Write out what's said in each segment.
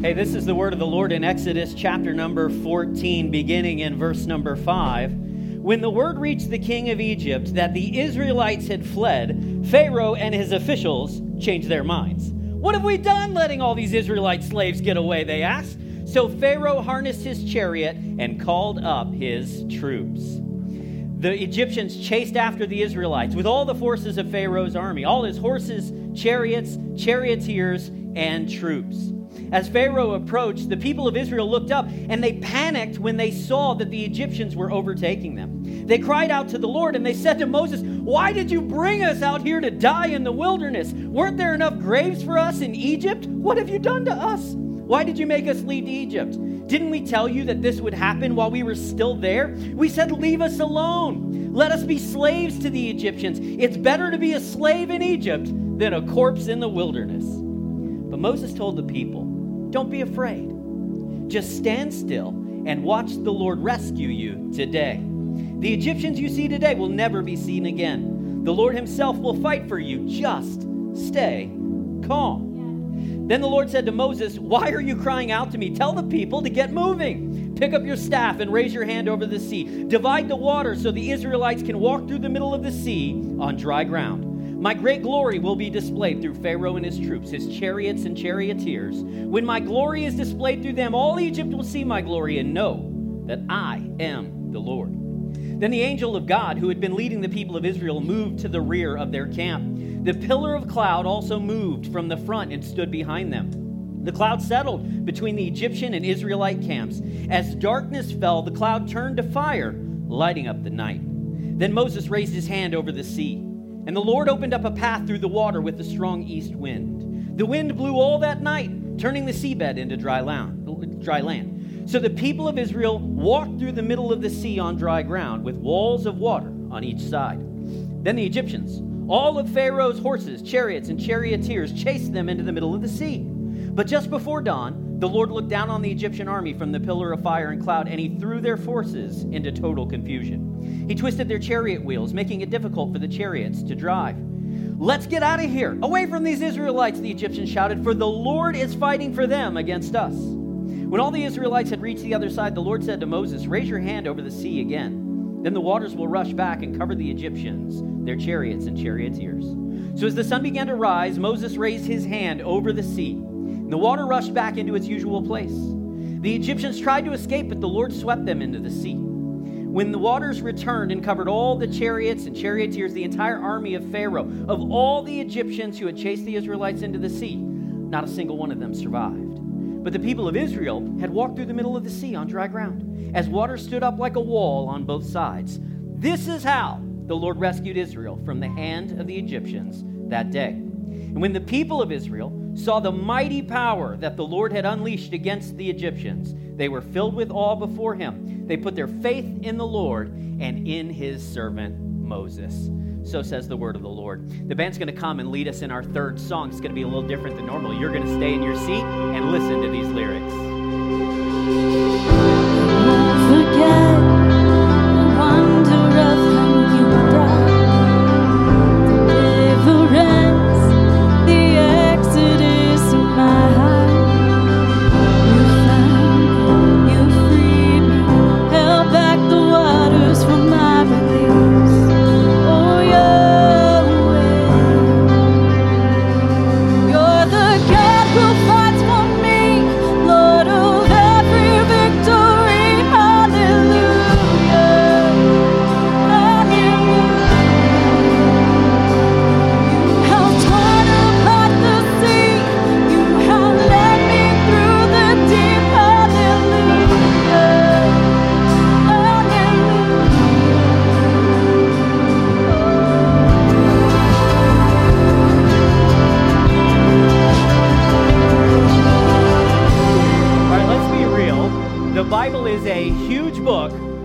Hey, this is the word of the Lord in Exodus chapter number 14, beginning in verse number 5. When the word reached the king of Egypt that the Israelites had fled, Pharaoh and his officials changed their minds. What have we done letting all these Israelite slaves get away, they asked. So Pharaoh harnessed his chariot and called up his troops. The Egyptians chased after the Israelites with all the forces of Pharaoh's army, all his horses, chariots, charioteers, and troops. As Pharaoh approached, the people of Israel looked up and they panicked when they saw that the Egyptians were overtaking them. They cried out to the Lord and they said to Moses, "Why did you bring us out here to die in the wilderness? Weren't there enough graves for us in Egypt? What have you done to us? Why did you make us leave Egypt? Didn't we tell you that this would happen while we were still there? We said, leave us alone. Let us be slaves to the Egyptians. It's better to be a slave in Egypt than a corpse in the wilderness." But Moses told the people, "Don't be afraid. Just stand still and watch the Lord rescue you today. The Egyptians you see today will never be seen again. The Lord himself will fight for you. Just stay calm." Yeah. Then the Lord said to Moses, "Why are you crying out to me? Tell the people to get moving. Pick up your staff and raise your hand over the sea. Divide the water so the Israelites can walk through the middle of the sea on dry ground. My great glory will be displayed through Pharaoh and his troops, his chariots and charioteers. When my glory is displayed through them, all Egypt will see my glory and know that I am the Lord." Then the angel of God, who had been leading the people of Israel, moved to the rear of their camp. The pillar of cloud also moved from the front and stood behind them. The cloud settled between the Egyptian and Israelite camps. As darkness fell, the cloud turned to fire, lighting up the night. Then Moses raised his hand over the sea. And the Lord opened up a path through the water with a strong east wind. The wind blew all that night, turning the seabed into dry land. So the people of Israel walked through the middle of the sea on dry ground with walls of water on each side. Then the Egyptians, all of Pharaoh's horses, chariots, and charioteers, chased them into the middle of the sea. But just before dawn, the Lord looked down on the Egyptian army from the pillar of fire and cloud, and he threw their forces into total confusion. He twisted their chariot wheels, making it difficult for the chariots to drive. "Let's get out of here, away from these Israelites," the Egyptians shouted, "for the Lord is fighting for them against us." When all the Israelites had reached the other side, the Lord said to Moses, "Raise your hand over the sea again. Then the waters will rush back and cover the Egyptians, their chariots and charioteers." So as the sun began to rise, Moses raised his hand over the sea, and the water rushed back into its usual place. The Egyptians tried to escape, but the Lord swept them into the sea. When the waters returned and covered all the chariots and charioteers, the entire army of Pharaoh, of all the Egyptians who had chased the Israelites into the sea, not a single one of them survived. But the people of Israel had walked through the middle of the sea on dry ground, as water stood up like a wall on both sides. This is how the Lord rescued Israel from the hand of the Egyptians that day. And when the people of Israel saw the mighty power that the Lord had unleashed against the Egyptians, they were filled with awe before him. They put their faith in the Lord and in his servant Moses. So says the word of the Lord. The band's going to come and lead us in our third song. It's going to be a little different than normal. You're going to stay in your seat and listen to these lyrics. Don't forget the wonder of who you brought, deliverance, the exodus of my heart.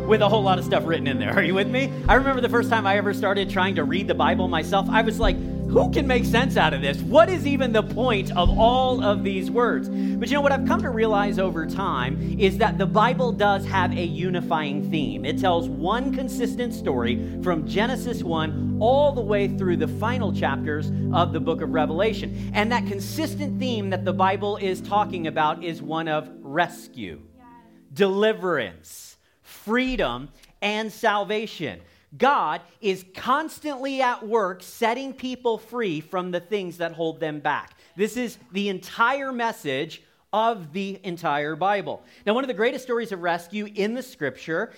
With a whole lot of stuff written in there. Are you with me? I remember the first time I ever started trying to read the Bible myself, I was like, Who can make sense out of this? What is even the point of all of these words? But you know what I've come to realize over time is that the Bible does have a unifying theme. It tells one consistent story from Genesis 1 all the way through the final chapters of the book of Revelation. And that consistent theme that the Bible is talking about is one of rescue, deliverance, freedom, and salvation. God is constantly at work setting people free from the things that hold them back. This is the entire message of the entire Bible. Now, one of the greatest stories of rescue in the Scripture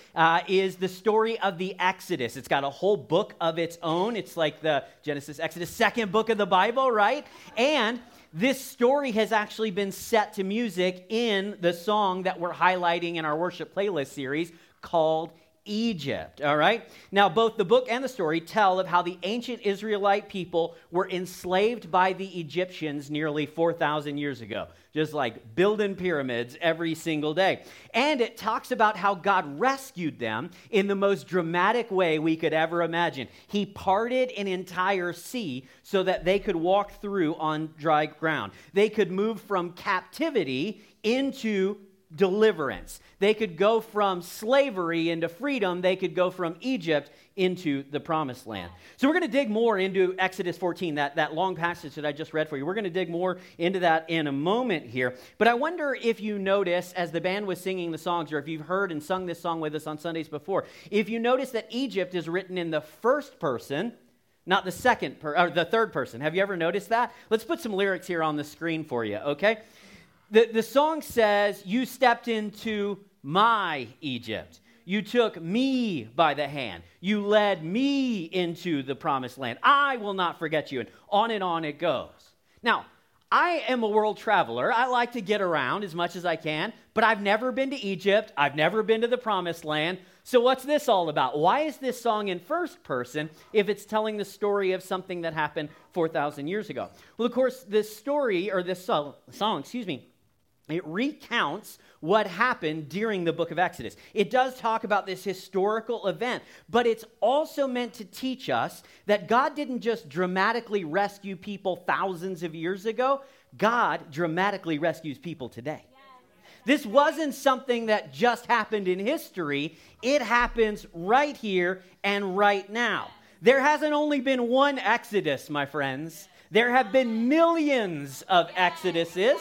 is the story of the Exodus. It's got a whole book of its own. It's like the Genesis, Exodus, second book of the Bible, right? And this story has actually been set to music in the song that we're highlighting in our worship playlist series called Egypt, all right? Now, both the book and the story tell of how the ancient Israelite people were enslaved by the Egyptians nearly 4,000 years ago, just like building pyramids every single day. And it talks about how God rescued them in the most dramatic way we could ever imagine. He parted an entire sea so that they could walk through on dry ground. They could move from captivity into deliverance. They could go from slavery into freedom. They could go from Egypt into the promised land. So we're going to dig more into Exodus 14, that long passage that I just read for you. We're going to dig more into that in a moment here. But I wonder if you notice, as the band was singing the songs, or if you've heard and sung this song with us on Sundays before, if you notice that Egypt is written in the first person, not the second or the third person. Have you ever noticed that? Let's put some lyrics here on the screen for you, okay? The song says, you stepped into my Egypt. You took me by the hand. You led me into the promised land. I will not forget you. And on it goes. Now, I am a world traveler. I like to get around as much as I can, but I've never been to Egypt. I've never been to the promised land. So what's this all about? Why is this song in first person if it's telling the story of something that happened 4,000 years ago? Well, of course, this song, it recounts what happened during the book of Exodus. It does talk about this historical event, but it's also meant to teach us that God didn't just dramatically rescue people thousands of years ago. God dramatically rescues people today. This wasn't something that just happened in history. It happens right here and right now. There hasn't only been one Exodus, my friends. There have been millions of Exoduses.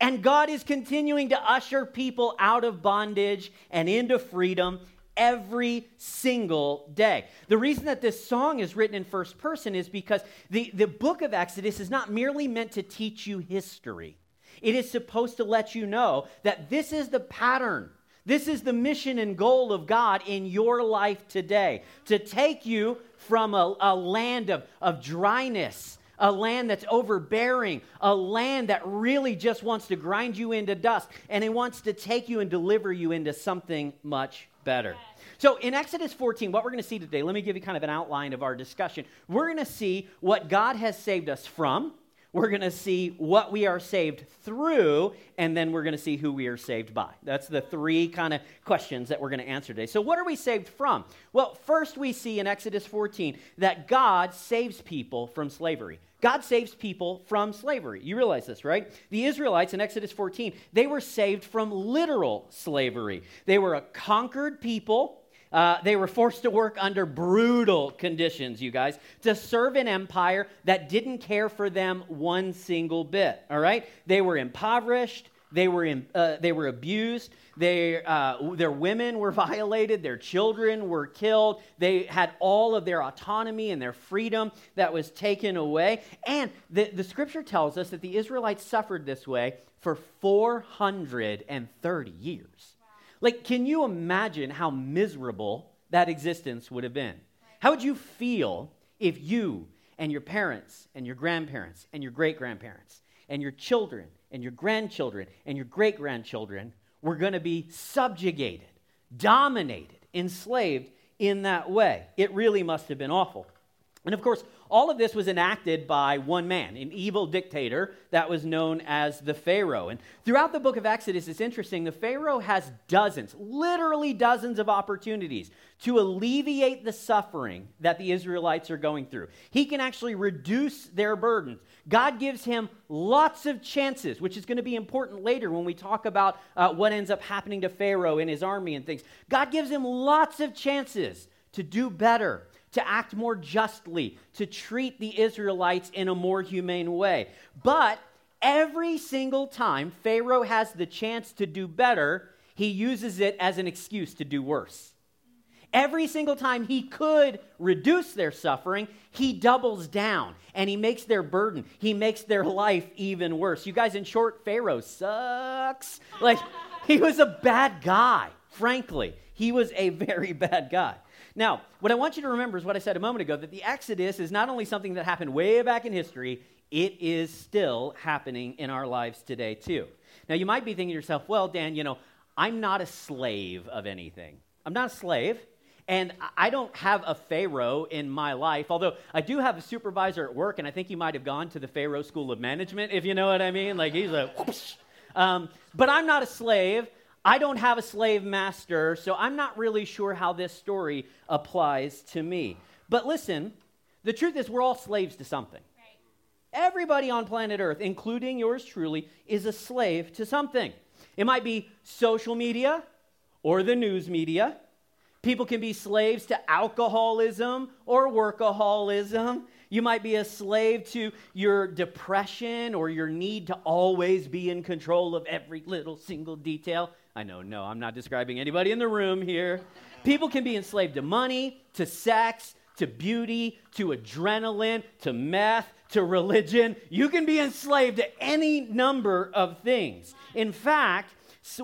And God is continuing to usher people out of bondage and into freedom every single day. The reason that this song is written in first person is because the book of Exodus is not merely meant to teach you history. It is supposed to let you know that this is the pattern. This is the mission and goal of God in your life today, to take you from a land of dryness, a land that's overbearing, a land that really just wants to grind you into dust, and it wants to take you and deliver you into something much better. So in Exodus 14, what we're going to see today, let me give you kind of an outline of our discussion. We're going to see what God has saved us from. We're going to see what we are saved through, and then we're going to see who we are saved by. That's the three kind of questions that we're going to answer today. So what are we saved from? Well, first we see in Exodus 14 that God saves people from slavery. God saves people from slavery. You realize this, right? The Israelites in Exodus 14, they were saved from literal slavery. They were a conquered people. They were forced to work under brutal conditions, you guys, to serve an empire that didn't care for them one single bit, all right? They were impoverished. They were abused. Their women were violated. Their children were killed. They had all of their autonomy and their freedom that was taken away. And the scripture tells us that the Israelites suffered this way for 430 years. Like, can you imagine how miserable that existence would have been? How would you feel if you and your parents and your grandparents and your great-grandparents and your children and your grandchildren and your great-grandchildren were going to be subjugated, dominated, enslaved in that way? It really must have been awful. And of course, all of this was enacted by one man, an evil dictator that was known as the Pharaoh. And throughout the book of Exodus, it's interesting, the Pharaoh has dozens, literally dozens of opportunities to alleviate the suffering that the Israelites are going through. He can actually reduce their burdens. God gives him lots of chances, which is going to be important later when we talk about what ends up happening to Pharaoh and his army and things. God gives him lots of chances to do better, to act more justly, to treat the Israelites in a more humane way. But every single time Pharaoh has the chance to do better, he uses it as an excuse to do worse. Every single time he could reduce their suffering, he doubles down and he makes their burden, he makes their life even worse. You guys, in short, Pharaoh sucks. Like, he was a bad guy, frankly. He was a very bad guy. Now, what I want you to remember is what I said a moment ago, that the Exodus is not only something that happened way back in history, it is still happening in our lives today too. Now, you might be thinking to yourself, well, Dan, I'm not a slave of anything. I'm not a slave, and I don't have a Pharaoh in my life, although I do have a supervisor at work, and I think he might have gone to the Pharaoh School of Management, if you know what I mean. Like, he's like, whoosh. But I'm not a slave. I don't have a slave master, so I'm not really sure how this story applies to me. But listen, the truth is we're all slaves to something. Right. Everybody on planet Earth, including yours truly, is a slave to something. It might be social media or the news media. People can be slaves to alcoholism or workaholism. You might be a slave to your depression or your need to always be in control of every little single detail. I know, no, I'm not describing anybody in the room here. People can be enslaved to money, to sex, to beauty, to adrenaline, to meth, to religion. You can be enslaved to any number of things. In fact,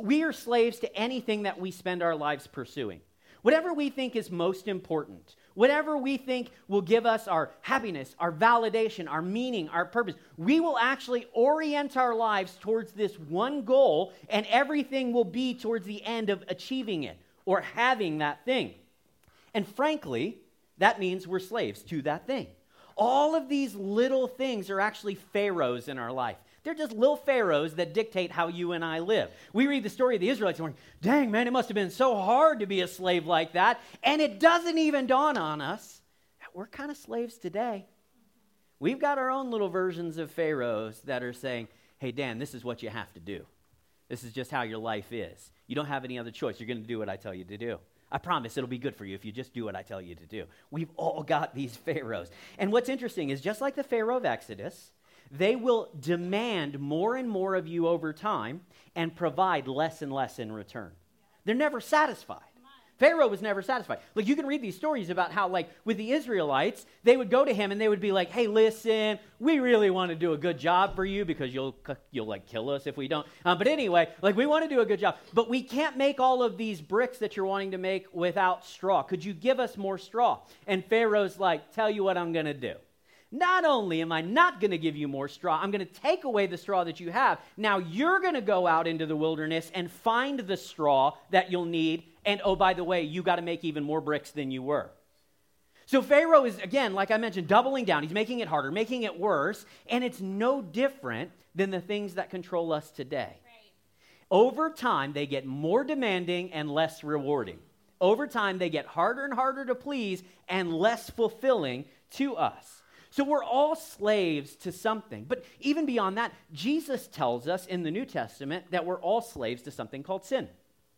we are slaves to anything that we spend our lives pursuing. Whatever we think is most important, whatever we think will give us our happiness, our validation, our meaning, our purpose, we will actually orient our lives towards this one goal, and everything will be towards the end of achieving it or having that thing. And frankly, that means we're slaves to that thing. All of these little things are actually pharaohs in our life. They're just little pharaohs that dictate how you and I live. We read the story of the Israelites and we're like, dang, man, it must have been so hard to be a slave like that. And it doesn't even dawn on us that we're kind of slaves today. We've got our own little versions of pharaohs that are saying, hey, Dan, this is what you have to do. This is just how your life is. You don't have any other choice. You're going to do what I tell you to do. I promise it'll be good for you if you just do what I tell you to do. We've all got these pharaohs. And what's interesting is just like the Pharaoh of Exodus, they will demand more and more of you over time and provide less and less in return. They're never satisfied. Pharaoh was never satisfied. Like, you can read these stories about how, like, with the Israelites, they would go to him and they would be like, hey, listen, we really want to do a good job for you because you'll like, kill us if we don't. But anyway, like, we want to do a good job, but we can't make all of these bricks that you're wanting to make without straw. Could you give us more straw? And Pharaoh's like, tell you what I'm going to do. Not only am I not going to give you more straw, I'm going to take away the straw that you have. Now you're going to go out into the wilderness and find the straw that you'll need. And oh, by the way, you got to make even more bricks than you were. So Pharaoh is, again, like I mentioned, doubling down. He's making it harder, making it worse. And it's no different than the things that control us today. Right. Over time, they get more demanding and less rewarding. Over time, they get harder and harder to please and less fulfilling to us. So we're all slaves to something. But even beyond that, Jesus tells us in the New Testament that we're all slaves to something called sin.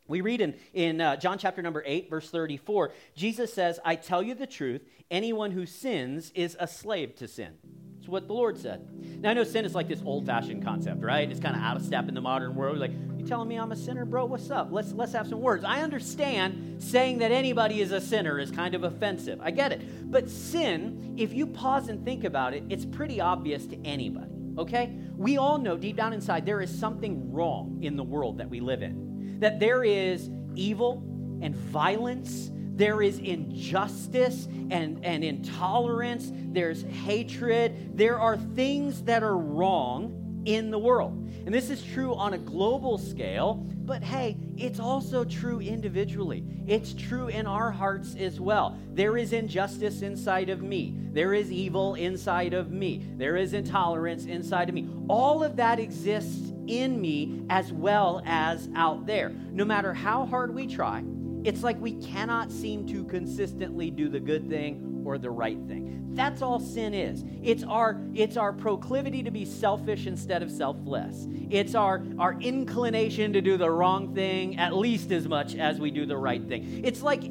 We read in John chapter number 8, verse 34, Jesus says, I tell you the truth, anyone who sins is a slave to sin. That's what the Lord said. Now, I know sin is like this old-fashioned concept, right? It's kind of out of step in the modern world. Like, you telling me I'm a sinner, bro? What's up? Let's have some words. I understand saying that anybody is a sinner is kind of offensive. I get it. But sin, if you pause and think about it, it's pretty obvious to anybody, okay? We all know deep down inside there is something wrong in the world that we live in, that there is evil and violence. There is injustice and intolerance. There's hatred. There are things that are wrong in the world. And this is true on a global scale, but hey, it's also true individually. It's true in our hearts as well. There is injustice inside of me. There is evil inside of me. There is intolerance inside of me. All of that exists in me as well as out there. No matter how hard we try, it's like we cannot seem to consistently do the good thing or the right thing. That's all sin is. It's our proclivity to be selfish instead of selfless. It's our inclination to do the wrong thing at least as much as we do the right thing. It's like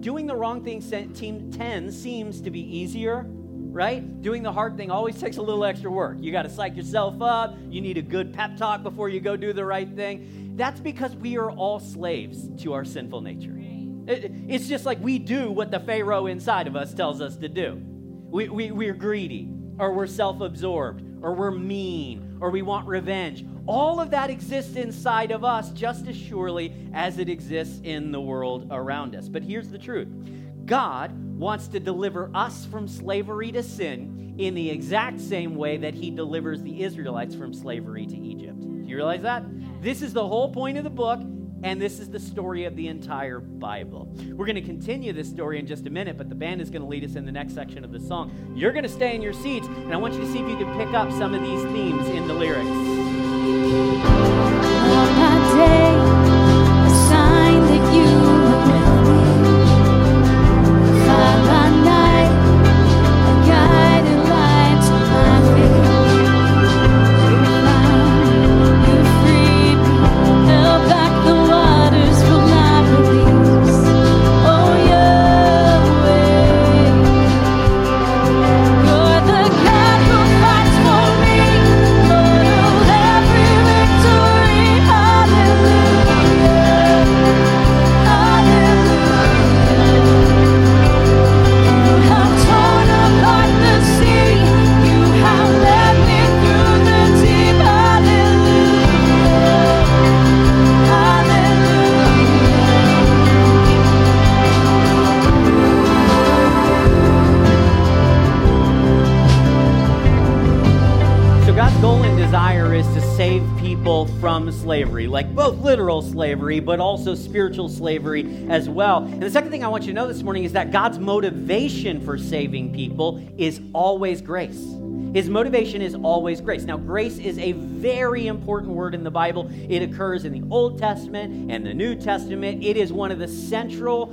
doing the wrong thing 10 seems to be easier, right? Doing the hard thing always takes a little extra work. You got to psych yourself up. You need a good pep talk before you go do the right thing. That's because we are all slaves to our sinful nature. It's just like we do what the Pharaoh inside of us tells us to do. We're greedy, or we're self-absorbed, or we're mean, or we want revenge. All of that exists inside of us just as surely as it exists in the world around us. But here's the truth. God wants to deliver us from slavery to sin in the exact same way that he delivers the Israelites from slavery to Egypt. Do you realize that? This is the whole point of the book. And this is the story of the entire Bible. We're going to continue this story in just a minute, but the band is going to lead us in the next section of the song. You're going to stay in your seats, and I want you to see if you can pick up some of these themes in the lyrics. On that day, a sign that you were with me. Fire by night, a guiding light to my feet. From slavery, like both literal slavery, but also spiritual slavery as well. And the second thing I want you to know this morning is that God's motivation for saving people is always grace. His motivation is always grace. Now, grace is a very important word in the Bible. It occurs in the Old Testament and the New Testament. It is one of the central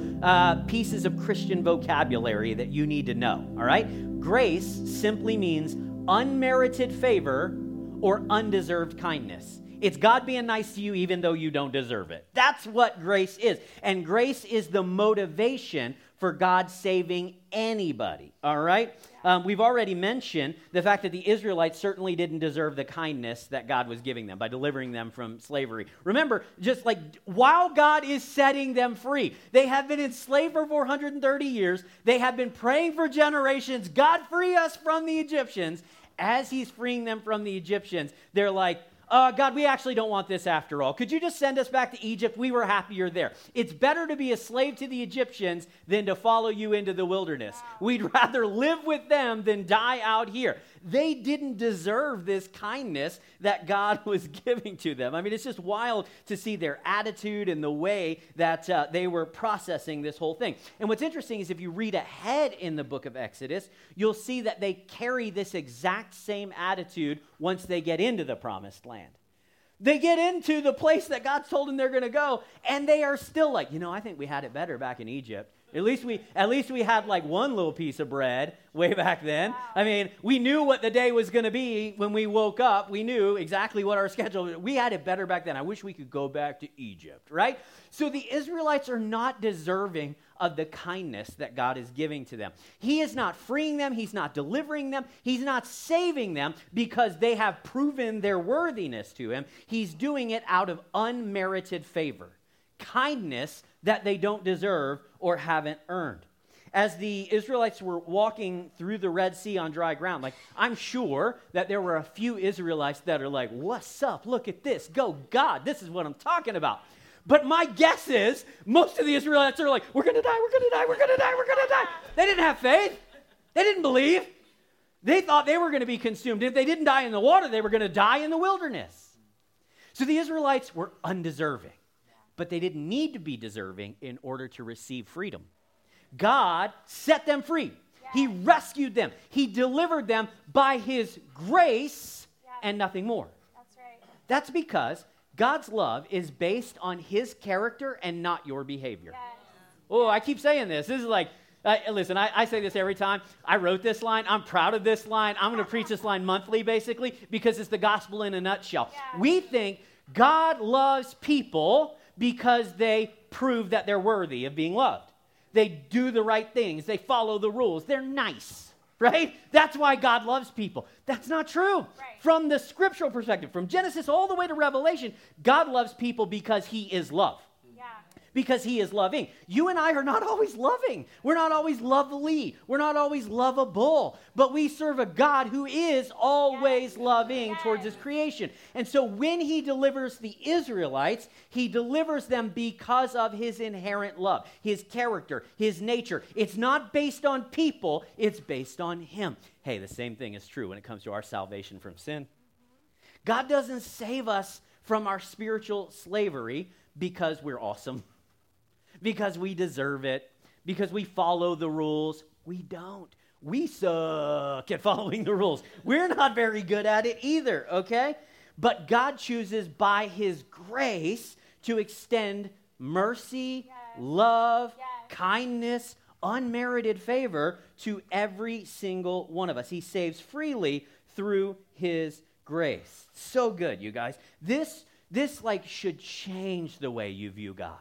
pieces of Christian vocabulary that you need to know, all right? Grace simply means unmerited favor or undeserved kindness. It's God being nice to you even though you don't deserve it. That's what grace is. And grace is the motivation for God saving anybody, all right? We've already mentioned the fact that the Israelites certainly didn't deserve the kindness that God was giving them by delivering them from slavery. Remember, just like while God is setting them free, they have been enslaved for 430 years. They have been praying for generations, God, free us from the Egyptians. As he's freeing them from the Egyptians, they're like, God, we actually don't want this after all. Could you just send us back to Egypt? We were happier there. It's better to be a slave to the Egyptians than to follow you into the wilderness. Wow. We'd rather live with them than die out here. They didn't deserve this kindness that God was giving to them. I mean, it's just wild to see their attitude and the way that they were processing this whole thing. And what's interesting is if you read ahead in the book of Exodus, you'll see that they carry this exact same attitude once they get into the promised land. They get into the place that God's told them they're going to go, and they are still like, you know, I think we had it better back in Egypt. At least we had like one little piece of bread way back then. Wow. I mean, we knew what the day was going to be when we woke up. We knew exactly what our schedule was. We had it better back then. I wish we could go back to Egypt, right? So the Israelites are not deserving of the kindness that God is giving to them. He is not freeing them. He's not delivering them. He's not saving them because they have proven their worthiness to him. He's doing it out of unmerited favor, kindness that they don't deserve or haven't earned. As the Israelites were walking through the Red Sea on dry ground, like I'm sure that there were a few Israelites that are like, what's up? Look at this. Go God. This is what I'm talking about. But my guess is most of the Israelites are like, we're going to die, we're going to die, we're going to die, we're going to die. They didn't have faith. They didn't believe. They thought they were going to be consumed. If they didn't die in the water, they were going to die in the wilderness. So the Israelites were undeserving, but they didn't need to be deserving in order to receive freedom. God set them free. Yeah. He rescued them. He delivered them by his grace and nothing more. That's right. That's because God's love is based on his character and not your behavior. Yeah. Oh, I keep saying this. This is like, listen, I say this every time. I wrote this line. I'm proud of this line. I'm going to preach this line monthly, basically, because it's the gospel in a nutshell. Yeah. We think God loves people because they prove that they're worthy of being loved. They do the right things. They follow the rules. They're nice, right? That's why God loves people. That's not true. Right. From the scriptural perspective, from Genesis all the way to Revelation, God loves people because he is love. Because he is loving. You and I are not always loving. We're not always lovely. We're not always lovable. But we serve a God who is always loving towards his creation. And so when he delivers the Israelites, he delivers them because of his inherent love, his character, his nature. It's not based on people. It's based on him. Hey, the same thing is true when it comes to our salvation from sin. God doesn't save us from our spiritual slavery because we're awesome. Because we deserve it, because we follow the rules. We don't. We suck at following the rules. We're not very good at it either, okay? But God chooses by his grace to extend mercy, love, kindness, unmerited favor to every single one of us. He saves freely through his grace. So good, you guys. This like should change the way you view God.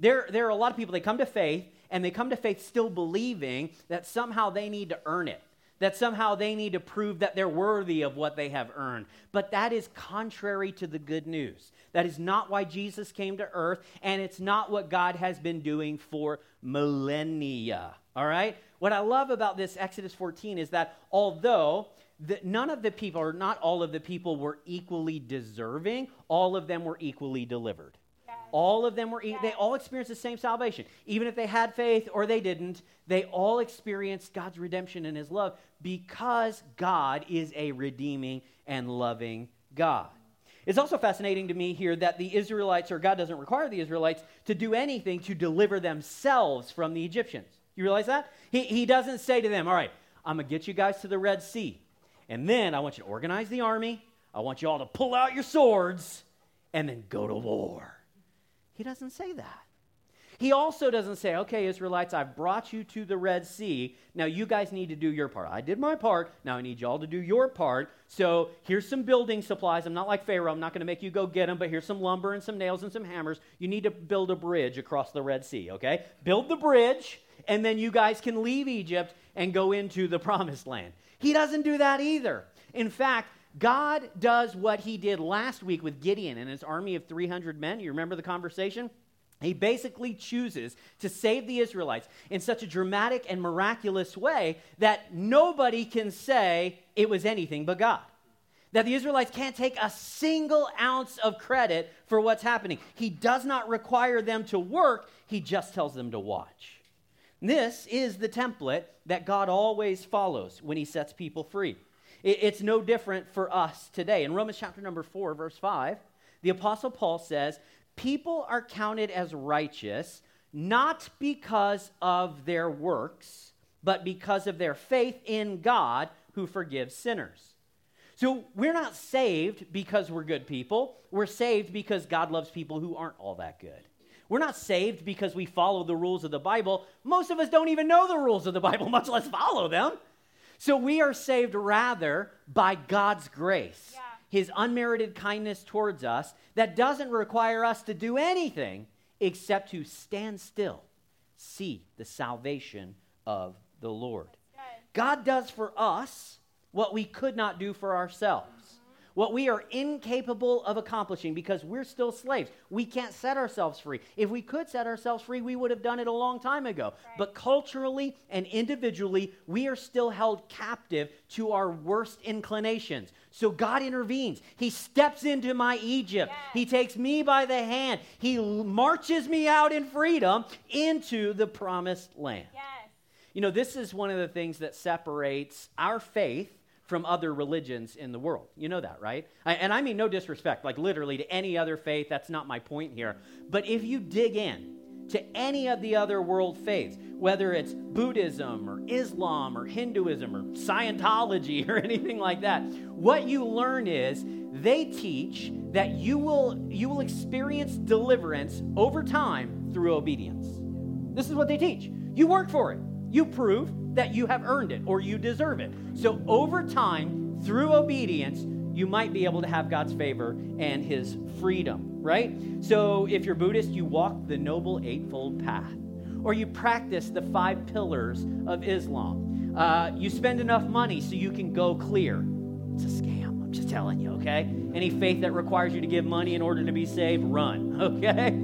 There are a lot of people, they come to faith, and they come to faith still believing that somehow they need to earn it, that somehow they need to prove that they're worthy of what they have earned. But that is contrary to the good news. That is not why Jesus came to earth, and it's not what God has been doing for millennia, all right? What I love about this Exodus 14 is that although not all of the people were equally deserving, all of them were equally delivered. All of them they all experienced the same salvation. Even if they had faith or they didn't, they all experienced God's redemption and his love because God is a redeeming and loving God. It's also fascinating to me here that the Israelites, or God doesn't require the Israelites to do anything to deliver themselves from the Egyptians. You realize that? He doesn't say to them, all right, I'm going to get you guys to the Red Sea, and then I want you to organize the army. I want you all to pull out your swords and then go to war. He doesn't say that. He also doesn't say, okay, Israelites, I've brought you to the Red Sea. Now you guys need to do your part. I did my part. Now I need y'all to do your part. So here's some building supplies. I'm not like Pharaoh. I'm not going to make you go get them, but here's some lumber and some nails and some hammers. You need to build a bridge across the Red Sea, okay? Build the bridge, and then you guys can leave Egypt and go into the Promised Land. He doesn't do that either. In fact, God does what he did last week with Gideon and his army of 300 men. You remember the conversation? He basically chooses to save the Israelites in such a dramatic and miraculous way that nobody can say it was anything but God. That the Israelites can't take a single ounce of credit for what's happening. He does not require them to work. He just tells them to watch. This is the template that God always follows when he sets people free. It's no different for us today. In Romans chapter number 4, verse 5, the Apostle Paul says, people are counted as righteous not because of their works, but because of their faith in God who forgives sinners. So we're not saved because we're good people. We're saved because God loves people who aren't all that good. We're not saved because we follow the rules of the Bible. Most of us don't even know the rules of the Bible, much less follow them. So we are saved rather by God's grace, his unmerited kindness towards us that doesn't require us to do anything except to stand still, see the salvation of the Lord. God does for us what we could not do for ourselves, what we are incapable of accomplishing because we're still slaves. We can't set ourselves free. If we could set ourselves free, we would have done it a long time ago. Right. But culturally and individually, we are still held captive to our worst inclinations. So God intervenes. He steps into my Egypt. Yes. He takes me by the hand. He marches me out in freedom into the Promised Land. Yes. You know, this is one of the things that separates our faith from other religions in the world. You know that, right? And I mean no disrespect, like literally to any other faith. That's not my point here. But if you dig in to any of the other world faiths, whether it's Buddhism or Islam or Hinduism or Scientology or anything like that, what you learn is they teach that you will experience deliverance over time through obedience. This is what they teach. You work for it. You prove that you have earned it or you deserve it. So over time, through obedience, you might be able to have God's favor and his freedom, right? So if you're Buddhist, you walk the Noble Eightfold Path, or you practice the 5 pillars of Islam. You spend enough money so you can go clear. It's a scam, I'm just telling you, okay? Any faith that requires you to give money in order to be saved, run, okay?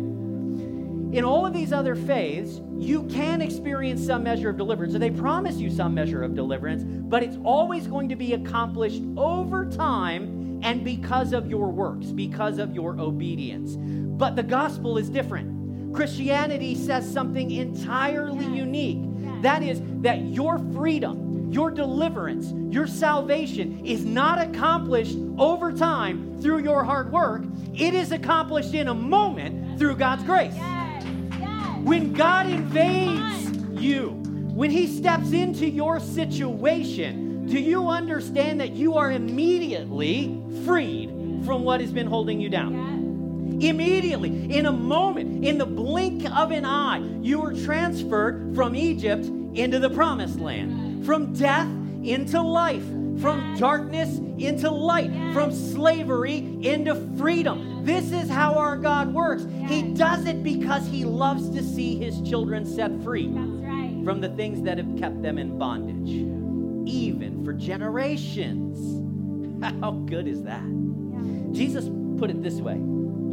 In all of these other faiths, you can experience some measure of deliverance. So they promise you some measure of deliverance, but it's always going to be accomplished over time and because of your works, because of your obedience. But the gospel is different. Christianity says something entirely unique. That is that your freedom, your deliverance, your salvation is not accomplished over time through your hard work. It is accomplished in a moment through God's grace. When God invades you, when he steps into your situation, do you understand that you are immediately freed from what has been holding you down? Yeah. Immediately, in a moment, in the blink of an eye, you were transferred from Egypt into the promised land, from death into life, from darkness into light, from slavery into freedom. This is how our God works. Yes. He does it because he loves to see his children set free from the things that have kept them in bondage, even for generations. How good is that? Yeah. Jesus put it this way,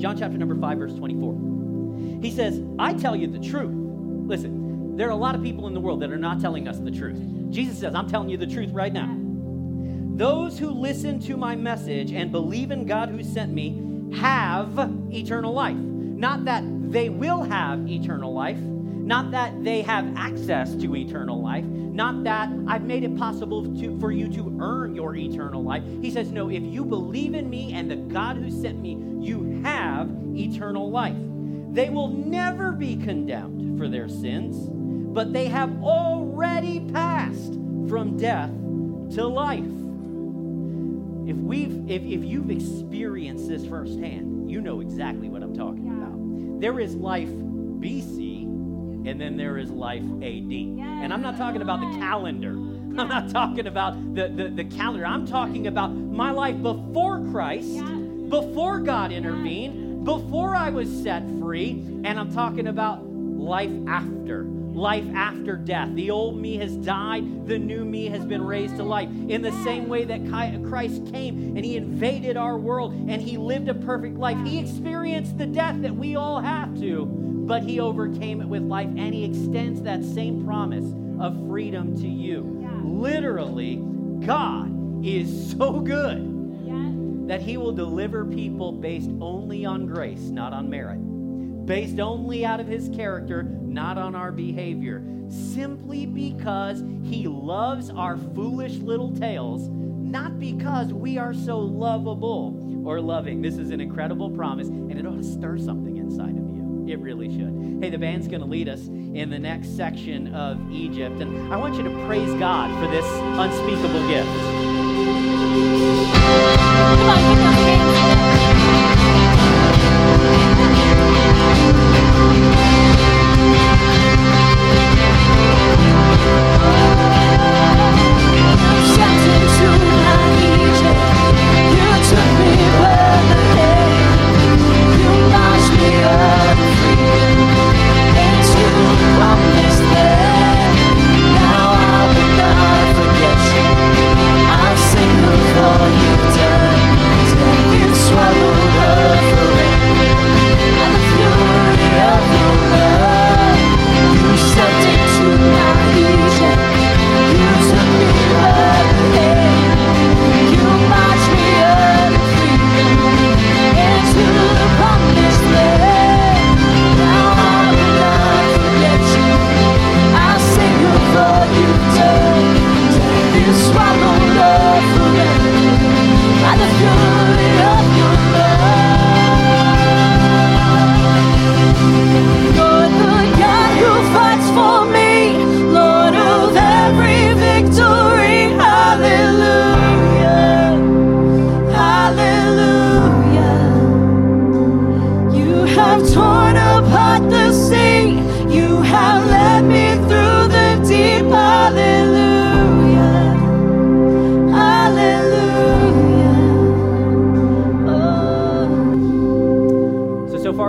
John chapter number 5, verse 24. He says, I tell you the truth. Listen, there are a lot of people in the world that are not telling us the truth. Jesus says, I'm telling you the truth right now. Those who listen to my message and believe in God who sent me have eternal life. Not that they will have eternal life, not that they have access to eternal life, not that I've made it possible for you to earn your eternal life. He says, no, if you believe in me and the God who sent me, you have eternal life. They will never be condemned for their sins, but they have already passed from death to life. If you've experienced this firsthand, you know exactly what I'm talking about. There is life BC, and then there is life AD. And I'm not talking about the calendar. I'm not talking about the calendar. I'm talking about my life before Christ, before God intervened, before I was set free, and I'm talking about life after. Life after death. The old me has died. The new me has been raised to life. In the same way that Christ came and he invaded our world and he lived a perfect life. He experienced the death that we all have to, but he overcame it with life, and he extends that same promise of freedom to you. Yeah. Literally, God is so good that he will deliver people based only on grace, not on merit. Based only out of his character, not on our behavior, simply because he loves our foolish little tales, not because we are so lovable or loving. This is an incredible promise, and it ought to stir something inside of you. It really should. Hey, the band's going to lead us in the next section of Egypt, and I want you to praise God for this unspeakable gift. Come on, come on. All you've done.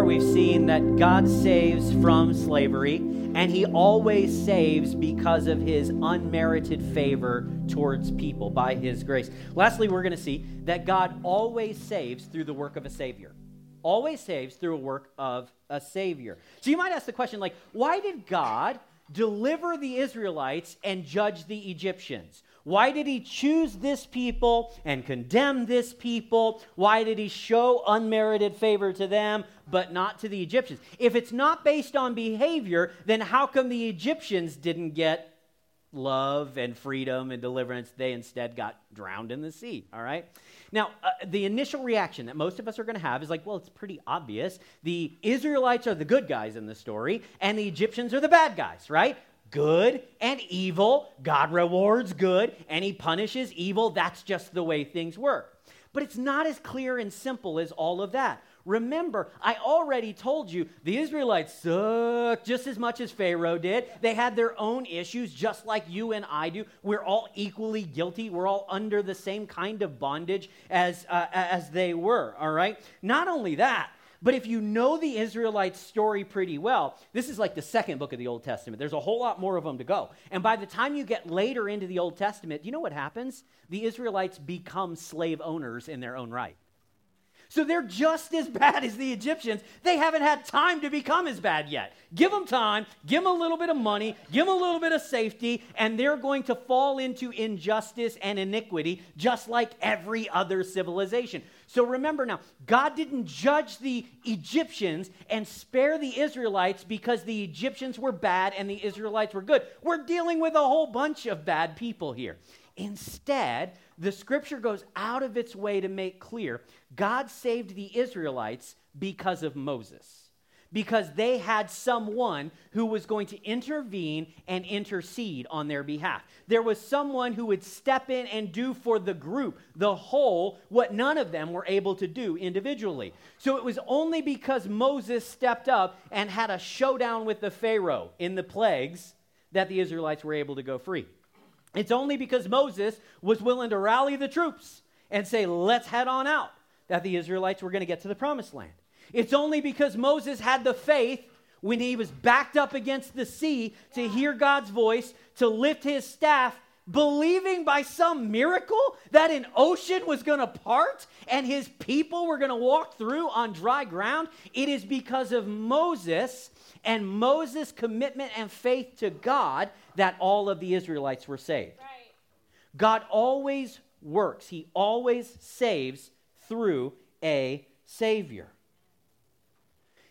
we've seen that God saves from slavery, and he always saves because of his unmerited favor towards people by his grace. Lastly, we're going to see that God always saves through the work of a Savior. Always saves through a work of a Savior. So you might ask the question, like, why did God deliver the Israelites and judge the Egyptians? Why did he choose this people and condemn this people? Why did he show unmerited favor to them, but not to the Egyptians? If it's not based on behavior, then how come the Egyptians didn't get love and freedom and deliverance? They instead got drowned in the sea, all right? Now, the initial reaction that most of us are going to have is like, well, it's pretty obvious. The Israelites are the good guys in the story, and the Egyptians are the bad guys, right? Good and evil. God rewards good and he punishes evil. That's just the way things work. But it's not as clear and simple as all of that. Remember, I already told you the Israelites suck just as much as Pharaoh did. They had their own issues just like you and I do. We're all equally guilty. We're all under the same kind of bondage as they were, all right? Not only that, but if you know the Israelites' story pretty well, this is like the second book of the Old Testament. There's a whole lot more of them to go. And by the time you get later into the Old Testament, you know what happens? The Israelites become slave owners in their own right. So they're just as bad as the Egyptians. They haven't had time to become as bad yet. Give them time, give them a little bit of money, give them a little bit of safety, and they're going to fall into injustice and iniquity just like every other civilization. So remember now, God didn't judge the Egyptians and spare the Israelites because the Egyptians were bad and the Israelites were good. We're dealing with a whole bunch of bad people here. Instead, the scripture goes out of its way to make clear God saved the Israelites because of Moses, because they had someone who was going to intervene and intercede on their behalf. There was someone who would step in and do for the group, the whole, what none of them were able to do individually. So it was only because Moses stepped up and had a showdown with the Pharaoh in the plagues that the Israelites were able to go free. It's only because Moses was willing to rally the troops and say, let's head on out, that the Israelites were going to get to the promised land. It's only because Moses had the faith when he was backed up against the sea to hear God's voice, to lift his staff, believing by some miracle that an ocean was going to part and his people were going to walk through on dry ground. It is because of Moses and Moses' commitment and faith to God that all of the Israelites were saved. Right. God always works. He always saves through a Savior.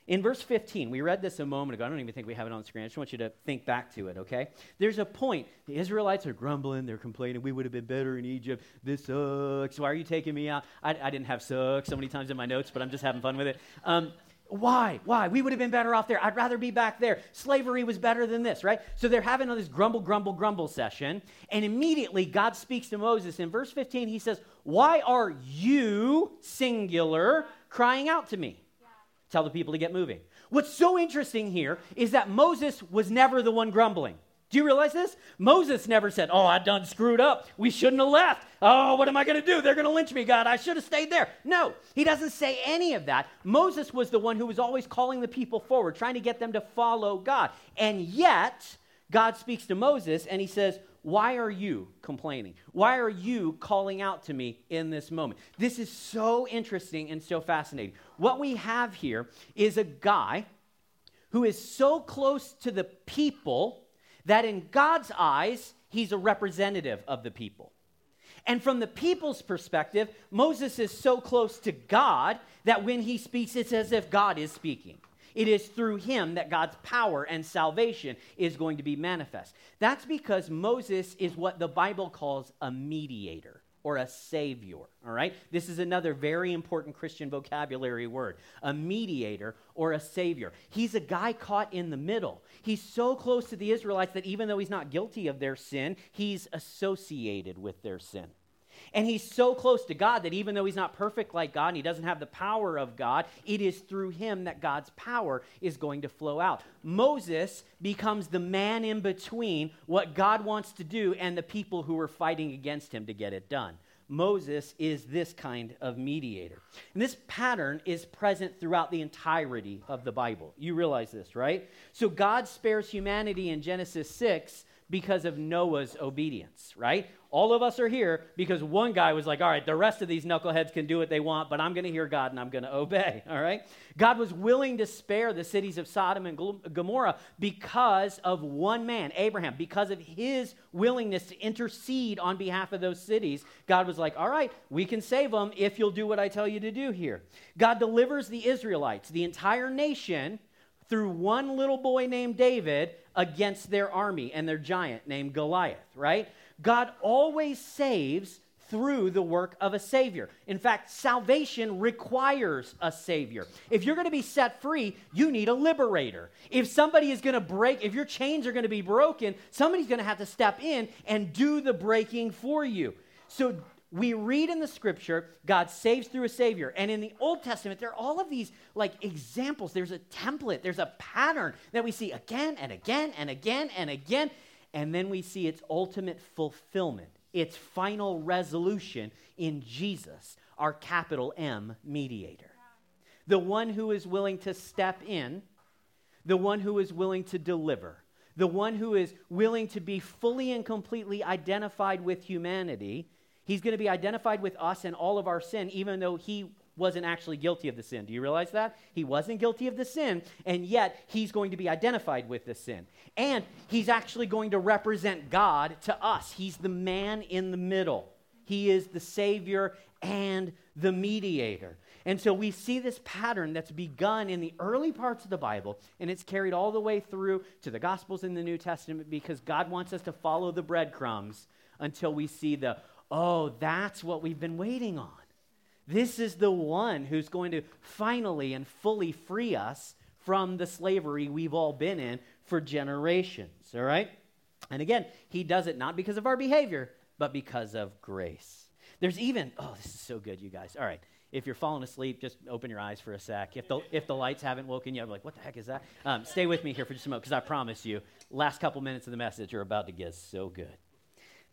In verse 15, we read this a moment ago. I don't even think we have it on the screen. I just want you to think back to it, okay? There's a point. The Israelites are grumbling. They're complaining. We would have been better in Egypt. This sucks. Why are you taking me out? I didn't have sucks so many times in my notes, but I'm just having fun with it. Why? We would have been better off there. I'd rather be back there. Slavery was better than this, right? So they're having this grumble session. And immediately God speaks to Moses. In verse 15, he says, why are you, singular, crying out to me? Yeah. Tell the people to get moving. What's so interesting here is that Moses was never the one grumbling. Do you realize this? Moses never said, I done screwed up. We shouldn't have left. What am I going to do? They're going to lynch me, God. I should have stayed there. No, he doesn't say any of that. Moses was the one who was always calling the people forward, trying to get them to follow God. And yet, God speaks to Moses and he says, why are you complaining? Why are you calling out to me in this moment? This is so interesting and so fascinating. What we have here is a guy who is so close to the people that in God's eyes, he's a representative of the people. And from the people's perspective, Moses is so close to God that when he speaks, it's as if God is speaking. It is through him that God's power and salvation is going to be manifest. That's because Moses is what the Bible calls a mediator or a savior, all right? This is another very important Christian vocabulary word, a mediator or a savior. He's a guy caught in the middle. He's so close to the Israelites that even though he's not guilty of their sin, he's associated with their sin. And he's so close to God that even though he's not perfect like God and he doesn't have the power of God, it is through him that God's power is going to flow out. Moses becomes the man in between what God wants to do and the people who are fighting against him to get it done. Moses is this kind of mediator. And this pattern is present throughout the entirety of the Bible. You realize this, right? So God spares humanity in Genesis 6 because of Noah's obedience, right? All of us are here because one guy was like, all right, the rest of these knuckleheads can do what they want, but I'm going to hear God and I'm going to obey, all right? God was willing to spare the cities of Sodom and Gomorrah because of one man, Abraham, because of his willingness to intercede on behalf of those cities. God was like, all right, we can save them if you'll do what I tell you to do here. God delivers the Israelites, the entire nation, through one little boy named David against their army and their giant named Goliath, right? God always saves through the work of a Savior. In fact, salvation requires a Savior. If you're going to be set free, you need a liberator. If somebody is going to break, if your chains are going to be broken, somebody's going to have to step in and do the breaking for you. So we read in the scripture, God saves through a Savior. And in the Old Testament, there are all of these like examples. There's a template, there's a pattern that we see again and again and again and again. And then we see its ultimate fulfillment, its final resolution in Jesus, our capital M mediator. The one who is willing to step in, the one who is willing to deliver, the one who is willing to be fully and completely identified with humanity. He's going to be identified with us and all of our sin, even though he wasn't actually guilty of the sin. Do you realize that? He wasn't guilty of the sin, and yet he's going to be identified with the sin. And he's actually going to represent God to us. He's the man in the middle. He is the Savior and the mediator. And so we see this pattern that's begun in the early parts of the Bible, and it's carried all the way through to the Gospels in the New Testament because God wants us to follow the breadcrumbs until we see the, oh, that's what we've been waiting on. This is the one who's going to finally and fully free us from the slavery we've all been in for generations, all right? And again, he does it not because of our behavior, but because of grace. There's even, oh, this is so good, you guys. All right, if you're falling asleep, just open your eyes for a sec. If the lights haven't woken you up, like, what the heck is that? Stay with me here for just a moment, because I promise you, last couple minutes of the message are about to get so good.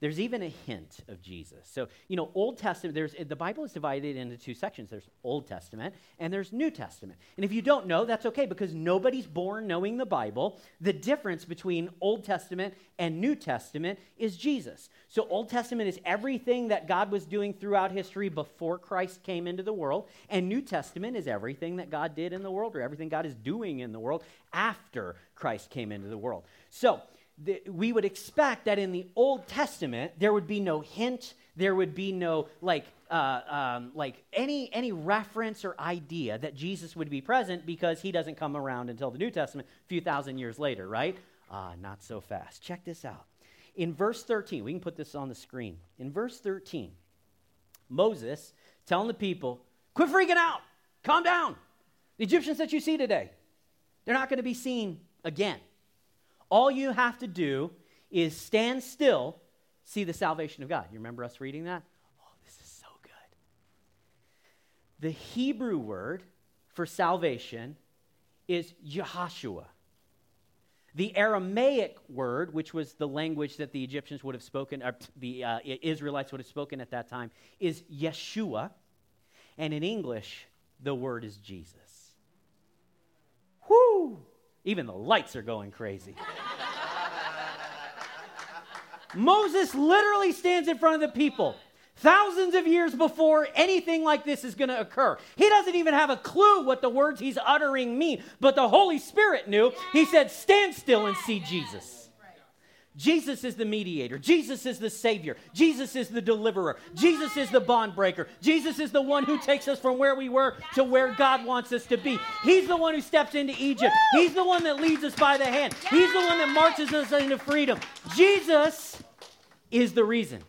There's even a hint of Jesus. So, you know, Old Testament, the Bible is divided into two sections. There's Old Testament and there's New Testament. And if you don't know, that's okay because nobody's born knowing the Bible. The difference between Old Testament and New Testament is Jesus. So Old Testament is everything that God was doing throughout history before Christ came into the world. And New Testament is everything that God did in the world or everything God is doing in the world after Christ came into the world. So we would expect that in the Old Testament, there would be no hint, there would be no any reference or idea that Jesus would be present because he doesn't come around until the New Testament a few thousand years later, right? Not so fast. Check this out. In verse 13, we can put this on the screen. In verse 13, Moses telling the people, quit freaking out, calm down. The Egyptians that you see today, they're not going to be seen again. All you have to do is stand still, see the salvation of God. You remember us reading that? Oh, this is so good. The Hebrew word for salvation is Yahashua. The Aramaic word, which was the language that the Egyptians would have spoken, or the Israelites would have spoken at that time, is Yeshua. And in English, the word is Jesus. Whoo! Even the lights are going crazy. Moses literally stands in front of the people thousands of years before anything like this is going to occur. He doesn't even have a clue what the words he's uttering mean, but the Holy Spirit knew. He said, stand still and see Jesus. Jesus is the mediator. Jesus is the Savior. Jesus is the deliverer. Jesus is the bond breaker. Jesus is the one who takes us from where we were to where God wants us to be. He's the one who steps into Egypt. He's the one that leads us by the hand. He's the one that marches us into freedom. Jesus is the reason.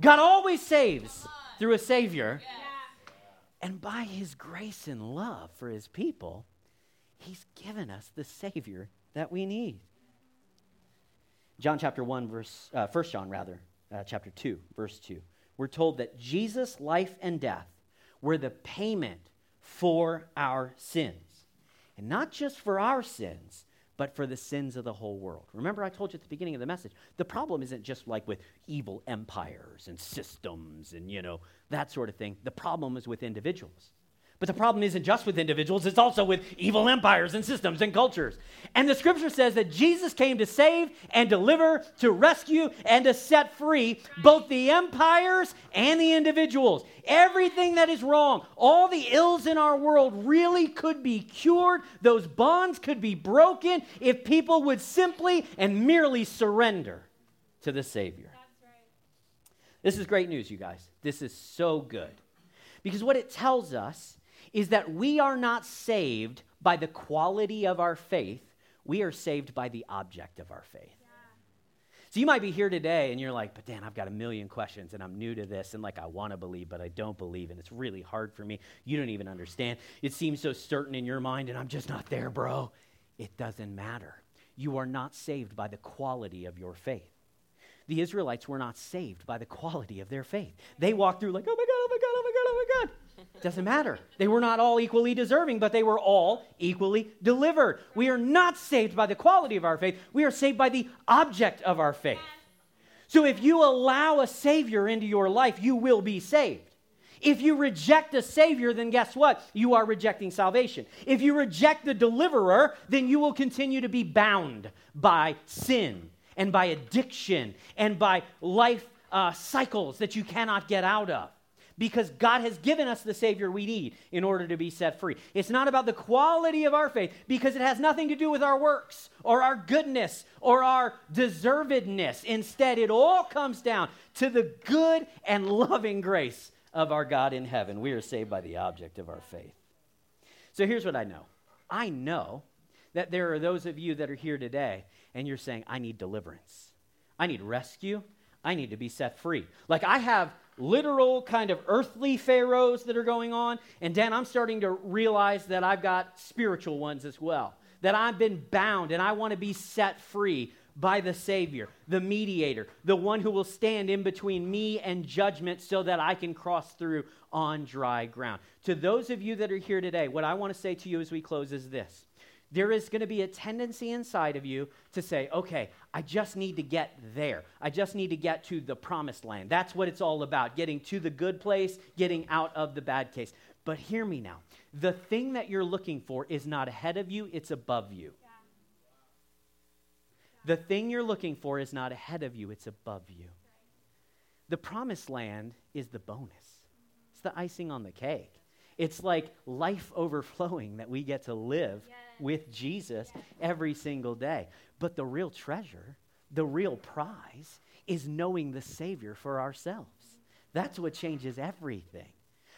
God always saves through a Savior. And by his grace and love for his people, he's given us the Savior that we need. John chapter 1, verse, 1 John rather, chapter 2, verse 2. We're told that Jesus' life and death were the payment for our sins. And not just for our sins, but for the sins of the whole world. Remember I told you at the beginning of the message, the problem isn't just like with evil empires and systems and, that sort of thing. The problem is with individuals. But the problem isn't just with individuals, it's also with evil empires and systems and cultures. And the scripture says that Jesus came to save and deliver, to rescue and to set free both the empires and the individuals. Everything that is wrong, all the ills in our world really could be cured. Those bonds could be broken if people would simply and merely surrender to the Savior. That's right. This is great news, you guys. This is so good. Because what it tells us is that we are not saved by the quality of our faith. We are saved by the object of our faith. Yeah. So you might be here today and you're like, but Dan, I've got a million questions and I'm new to this and I want to believe, but I don't believe and it's really hard for me. You don't even understand. It seems so certain in your mind and I'm just not there, bro. It doesn't matter. You are not saved by the quality of your faith. The Israelites were not saved by the quality of their faith. They walked through like, oh my God, oh my God, oh my God, oh my God. Doesn't matter. They were not all equally deserving, but they were all equally delivered. We are not saved by the quality of our faith. We are saved by the object of our faith. So if you allow a Savior into your life, you will be saved. If you reject a Savior, then guess what? You are rejecting salvation. If you reject the deliverer, then you will continue to be bound by sin and by addiction and by life cycles that you cannot get out of. Because God has given us the Savior we need in order to be set free. It's not about the quality of our faith because it has nothing to do with our works or our goodness or our deservedness. Instead, it all comes down to the good and loving grace of our God in heaven. We are saved by the object of our faith. So here's what I know. I know that there are those of you that are here today and you're saying, I need deliverance. I need rescue. I need to be set free. Like I have literal kind of earthly pharaohs that are going on. And Dan, I'm starting to realize that I've got spiritual ones as well, that I've been bound and I want to be set free by the Savior, the mediator, the one who will stand in between me and judgment so that I can cross through on dry ground. To those of you that are here today, what I want to say to you as we close is this. There is going to be a tendency inside of you to say, okay, I just need to get there. I just need to get to the promised land. That's what it's all about, getting to the good place, getting out of the bad case. But hear me now. The thing that you're looking for is not ahead of you, it's above you. Yeah. Yeah. The thing you're looking for is not ahead of you, it's above you. Right. The promised land is the bonus. Mm-hmm. It's the icing on the cake. It's like life overflowing that we get to live with Jesus every single day. But the real treasure, the real prize, is knowing the Savior for ourselves. That's what changes everything.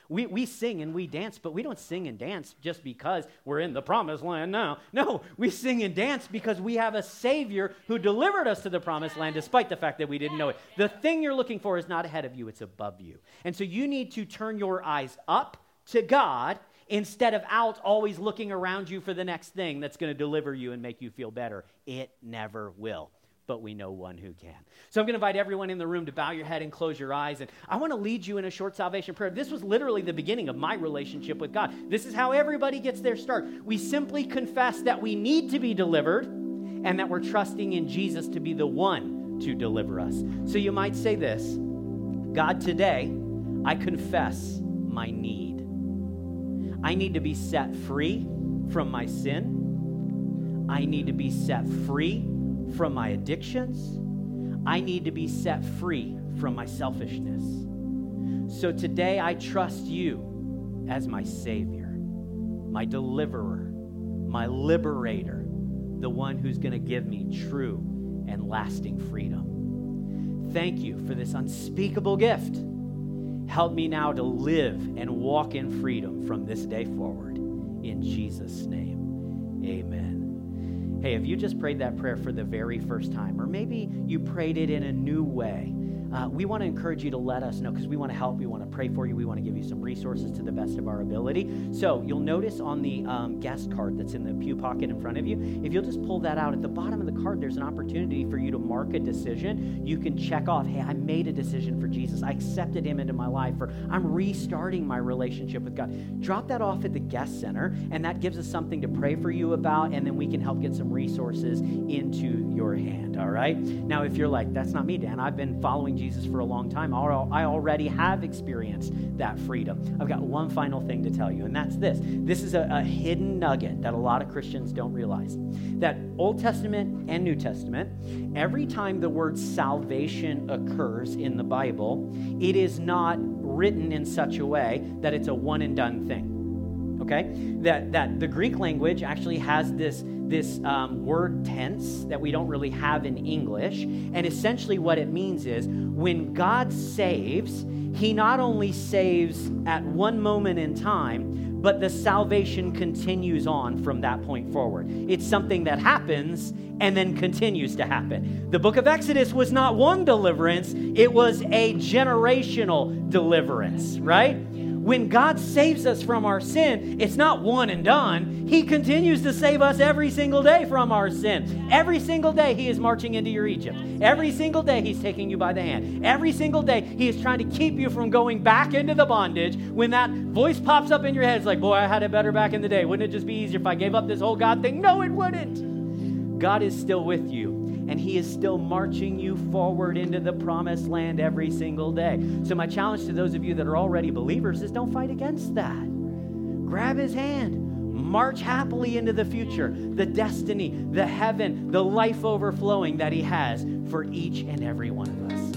We sing and we dance, but we don't sing and dance just because we're in the promised land now. No, we sing and dance because we have a Savior who delivered us to the promised land despite the fact that we didn't know it. The thing you're looking for is not ahead of you, it's above you. And so you need to turn your eyes up to God instead of out always looking around you for the next thing that's going to deliver you and make you feel better. It never will, but we know one who can. So I'm going to invite everyone in the room to bow your head and close your eyes, and I want to lead you in a short salvation prayer. This was literally the beginning of my relationship with God. This is how everybody gets their start. We simply confess that we need to be delivered and that we're trusting in Jesus to be the one to deliver us. So you might say this, God, today I confess my need. I need to be set free from my sin. I need to be set free from my addictions. I need to be set free from my selfishness. So today I trust you as my Savior, my deliverer, my liberator, the one who's going to give me true and lasting freedom. Thank you for this unspeakable gift. Help me now to live and walk in freedom from this day forward. In Jesus' name, amen. Hey, if you just prayed that prayer for the very first time, or maybe you prayed it in a new way, we want to encourage you to let us know, because we want to help, we want to pray for you, we want to give you some resources to the best of our ability. So you'll notice on the guest card that's in the pew pocket in front of you, if you'll just pull that out, at the bottom of the card, there's an opportunity for you to mark a decision. You can check off, hey, I made a decision for Jesus. I accepted him into my life, or I'm restarting my relationship with God. Drop that off at the guest center, and that gives us something to pray for you about, and then we can help get some resources into your hand, all right? Now, if you're like, that's not me, Dan. I've been following Jesus for a long time. I already have experienced that freedom. I've got one final thing to tell you, and that's this. This is a hidden nugget that a lot of Christians don't realize, that Old Testament and New Testament, every time the word salvation occurs in the Bible, it is not written in such a way that it's a one and done thing. Okay, that the Greek language actually has this word tense that we don't really have in English. And essentially what it means is when God saves, he not only saves at one moment in time, but the salvation continues on from that point forward. It's something that happens and then continues to happen. The book of Exodus was not one deliverance, it was a generational deliverance, right? When God saves us from our sin, it's not one and done. He continues to save us every single day from our sin. Every single day, he is marching into your Egypt. Every single day, he's taking you by the hand. Every single day, he is trying to keep you from going back into the bondage. When that voice pops up in your head, it's like, boy, I had it better back in the day. Wouldn't it just be easier if I gave up this whole God thing? No, it wouldn't. God is still with you. And he is still marching you forward into the promised land every single day. So my challenge to those of you that are already believers is don't fight against that. Grab his hand. March happily into the future, the destiny, the heaven, the life overflowing that he has for each and every one of us.